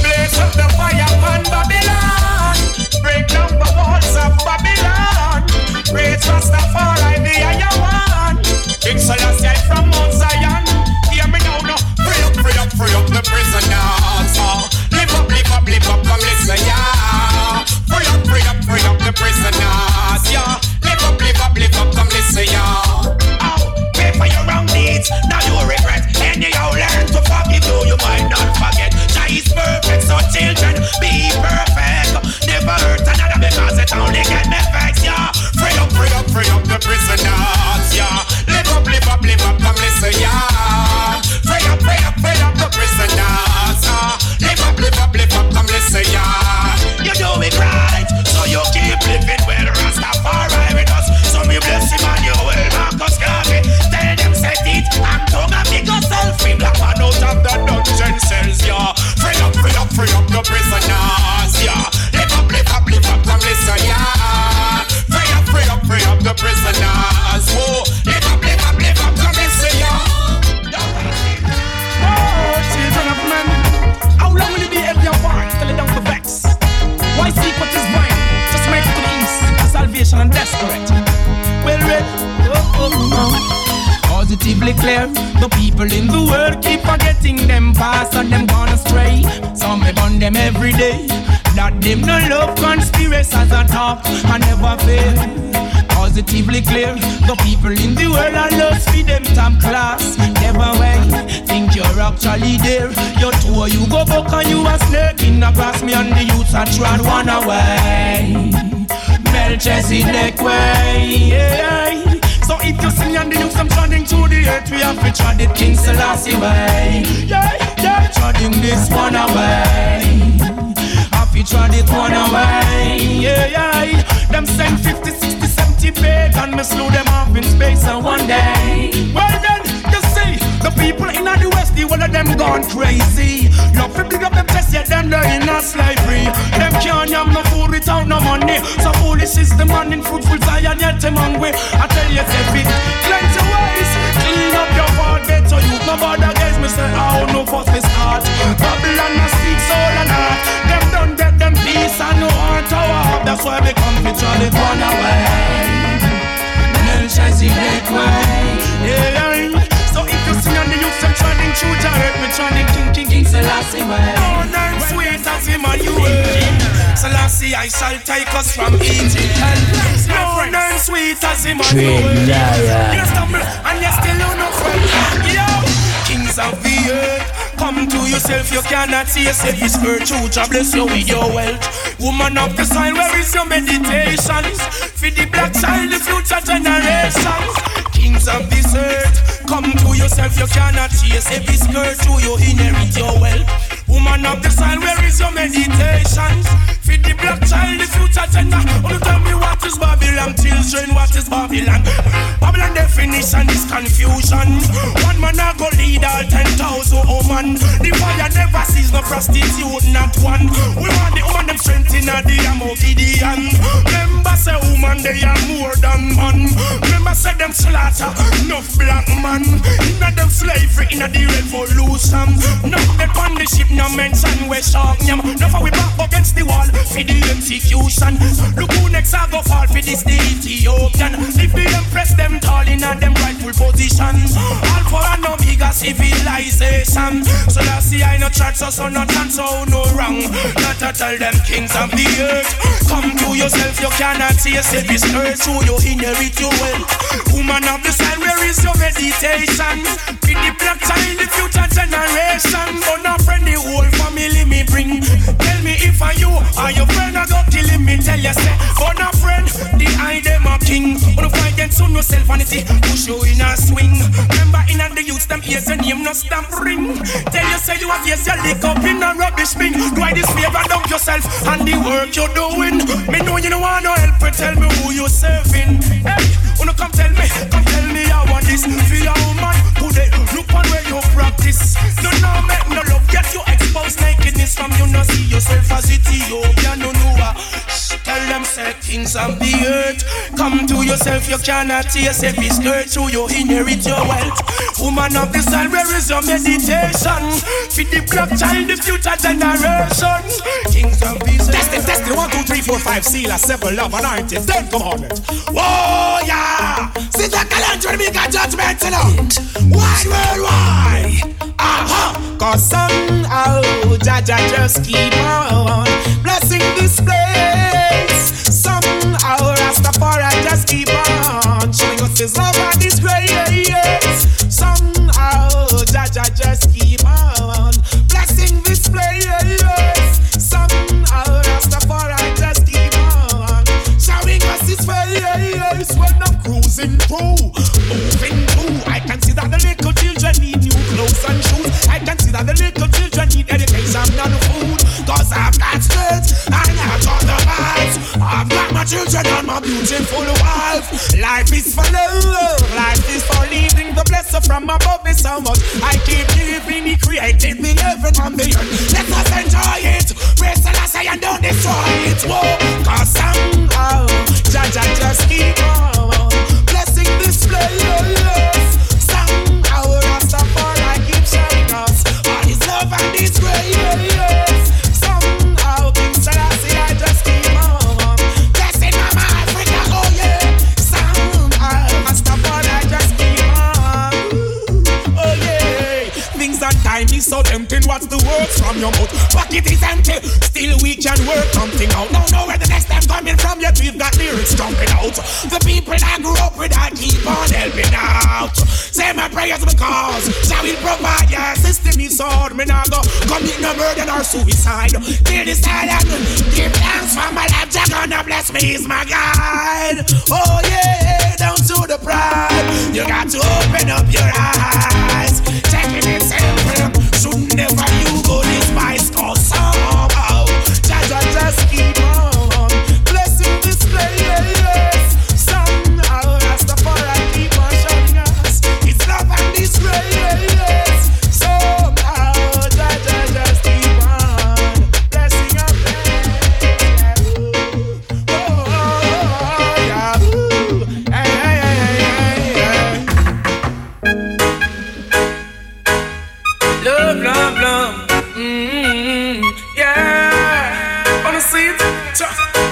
Blaze up the fire upon Babylon. Break down the walls of Babylon. Raise Rastafari, the higher one. King Selassie from Mount Zion. Hear me now, no. Free up, free up, free up the prisoners, oh. Live up, live up, live up, come listen, yeah. Free up, free up, free up the prisoners, yeah. Live up, live up, live up, come listen, yeah. Oh, pay for your wrong deeds, now you regret. Anyhow, learn to forgive though you might not forget. Jah is perfect, so children, be perfect. Never hurt another because it only get me vex, yeah. Free up, free up, free up the prisoners, yeah. Live up, live up, live up no prisoners. Oh, live up, live up, live up, come and see ya. Oh, children of men, how long will you be at your war? Tell it down for vex. Why seek what is mine? Just make it to the east. Salvation and desperate. Well, well, oh, oh, oh. Positively clear, the people in the world keep forgetting them past and them gone astray. Some me burn them every day. That them no love conspiracies at all, I never fail. Positively clear, the people in the world are lost for them top class. Never way, think you're actually there. You're two or you go buck and you a snake in the grass. Me and the youths are trod one away. Melchizedek way, yeah. So if you see me and the news, I'm trudging through the earth. We have to trod the King Selassie way. Yeah, yeah, trudging this one away. Have to trod it one away. Yeah, yeah. Them send fifty, sixty, seventy page and me slew them off in space and one day. Well then, you see, the people in the West, the one of them gone crazy. Love to big up them chest, yet them they're in a slavery. Them can't have no food without no money. So foolish is the man in fruitful Zion, yet them hungry. Yes, if it cleanse your ways, clean up your heart, get to you. Nobody against me, say, I don't know what's this heart. Babylon must speak soul and heart. Them don't get them peace and no heart to walk. That's why we come to turn it one away. Melchizedek way. Yeah, so if you sing on the youth, I'm trying to choose your earth. We're trying to king, king, king, Selassie way. Oh, none sweet as him and you were. Selassie, I shall take us from Egypt and no none sweet as him on your way. You stumble and you still you know from yo. Kings of the earth, come to yourself, you cannot see yourself. His virtue shall bless you with your wealth. Woman of the soil, where is your meditations? For the black child, the future generations. Kings of this earth, come to yourself, you cannot see yourself. His virtue, you inherit your wealth. Woman of the soil, where is your meditations? Feed the black child, the future gender. Only tell me what is Babylon, children, what is Babylon? Babylon definition is confusion. One man a go lead all ten thousand women. The fire never sees no prostitute, not one. We want the woman, them strength in the Ammogideon. Remember say woman, they are more than man. Remember say them slaughter, enough black man. Inna them slavery, inna the revolution. Not the on the ship, no mention we're shocked. No for we back against the wall for the execution. Look who next I go fall for this, the Ethiopian. If they impress them tall in a them rightful position. All for a no bigger civilization. So that's the I no church, so so not and so no wrong. Not to tell them kings of the earth, come to yourself, you cannot see yourself. This earth who you inherit your wealth. Woman of the sun, where is your meditation? With the black child, the future generation. Oh no friend, the whole family me bring. Tell me if I you are your friend, I go killing me. Tell you say, oh no friend, the I them a king. On the fight against on yourself vanity, push you in a swing. Remember in and the youth them ears your name no stamp ring. Tell you say you have yes you lick up in a rubbish bin. Do I this favor dump yourself and the work you're doing? Me know you don't want no help, but tell me who you serving. Hey, oh no come tell me, come tell me I want this for your woman. Today look on where you practice. You know make no love get you exposed nakedness from you not see yourself as Ethiopian no know what. Tell them say kings of the earth, come to yourself, you cannot see yourself. It's earth who you inherit your wealth. Woman of the soil, where is your meditation? Feed the black child, the future generation. Kings of the earth. Test it, test it, one, two, three, four, five, seal a seven, love and aren't it, don't come on it. Whoa, yeah! See the calendar, make a judgment, you know? Wide world, why? Aha! Cause somehow, Jaja just keep on blessing this place. Somehow, Rastafari just keep on showing us his love and his grace. Somehow, Jaja just keep on blessing this place. Somehow, Rastafari just keep on showing us his face. When I'm cruising through, moving through, I can see that the little children need new clothes and shoes. I can see that the little children need education, not food. Cause I've got skirts and I've got the vibes. I've got my children and my beautiful wife. Life is for love, life is for living. The blessing from above is so much. I keep giving, He created the heaven and the earth. Let us enjoy it. Praise the Lord and don't destroy it. Whoa. Cause somehow, Jah Jah just keep on from your mouth. Pocket is empty, still we can work something out. Don't know where the next time coming from yet. We've got lyrics jumping out. The people I grew up with, I keep on helping out. Say my prayers because shall we provide. Yeah, system is hard. Me now go commit no murder or suicide. Till this island, give thanks for my life. Jack gonna bless me, he's my guide. Oh yeah, down to the pride. You got to open up your eyes. Checking it simple. Shouldn't never you go this vice cause somehow. Jah Jah just keep on blessing this place. Somehow that's the far I keep on showing us. It's love and this grace. Somehow Jah Jah just keep on blessing our place. Oh, oh, oh, oh yeah. Ooh. Hey, hey, hey, hey, hey. Love, love, love.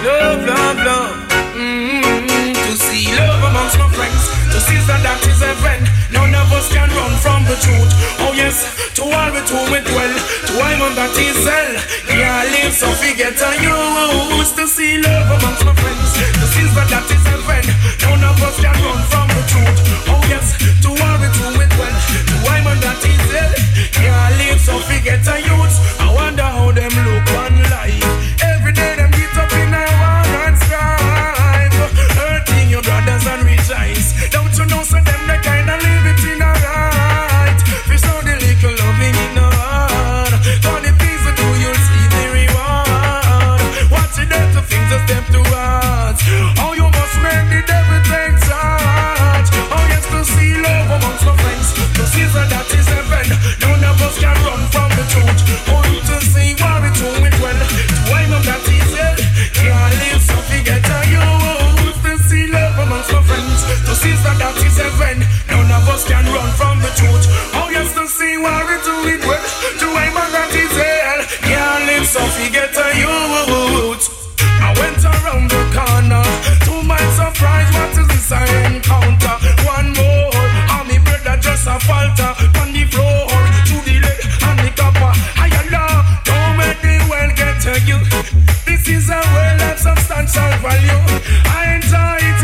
Love, love, love, mm-hmm. To see love amongst my friends, to see that that is a friend. None of us can run from the truth. Oh yes, to all we two we dwell, to I'm on that is hell. Yeah, I live so we get a use. To see love amongst my friends, to see that that is a friend. None of us can run from the truth. Oh yes, to all we two we dwell, to I'm on that is hell. Yeah, I live so we get a use. I wonder how them look on life. Every day them get up in a brothers and rejoice. Don't you know so them they kinda live it in a right. We saw the little loving in the heart. For the things that do you'll see the reward. Watching them to things that step towards. Oh you must make the devil take charge. Oh yes to see love amongst my friends. To see that that is heaven. None of us can run from the truth. Oh you to see war it home it well. To wind up that is hell. Can't live so we get a you. Friends, to see that that is heaven. None of us can run from the truth. Oh yes, to see what we do it well. To aim on that is hell. Yeah, live so we get a youth. I went around the corner. To my surprise, what is this I encounter? One more, and me brother just a falter. On the floor, to the lake and the copper. I allow, don't make the world get to you. This is a world of substantial value. I enjoy it.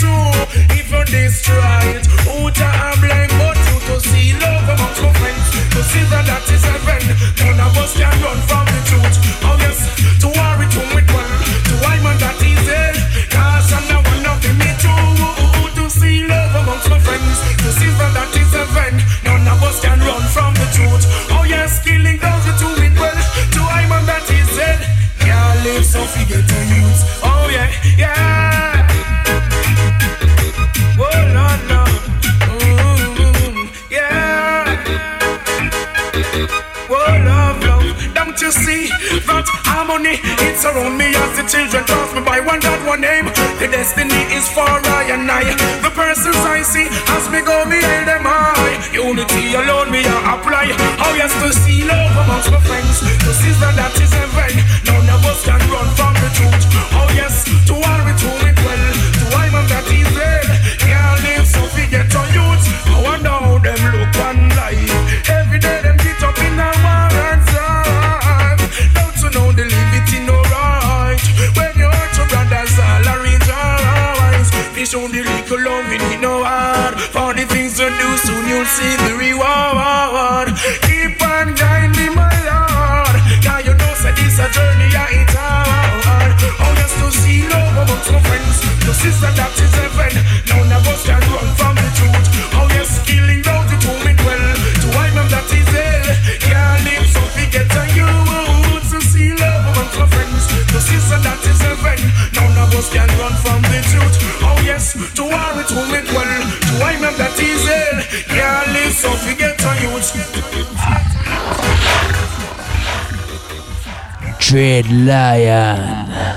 If you destroy it, who to blame but you to see love amongst my friends? To see that that is heaven, none of us can run from the truth. Oh yes, to worry to with one, to why man that is dead. Cause I'm not one of them, it's true. To see love amongst my friends, to see that that is heaven, none of us can run from the truth. Oh yes, killing those who do it well, to why man that is dead. Can't live so we get to use. Oh yeah, yeah. You see that harmony, it's around me as the children cross me by one God, one name. The destiny is for I and I. The persons I see as me go behind them high. Unity alone me I apply. Oh yes, to see love amongst my friends, to see that that is heaven. None of us can run from the truth. Oh yes, to all we do it well, to I'm on that is red. Can't live so we get on youth. I wonder how them look on life. Every day them get up in a war and don't leave it in no right. When you hurt your brothers, all are rejoice. Fish on the little love in no heart. For the things you do, soon you'll see the reward. Keep on guiding my Lord. Now you know, say this a journey, yeah, it's hard. Oh, yes, to see love amongst my friends. To see that that is heaven. None of us can run from the truth. Oh, yes, killing those who do it well. To I am that is hell. Can't live so we get a you. See love amongst my friends, to see so that is heaven. None of us can run from the truth. Oh yes, to war it will make well. To I'm that is hell. Yeah, live so we get on youth. Dread Lion.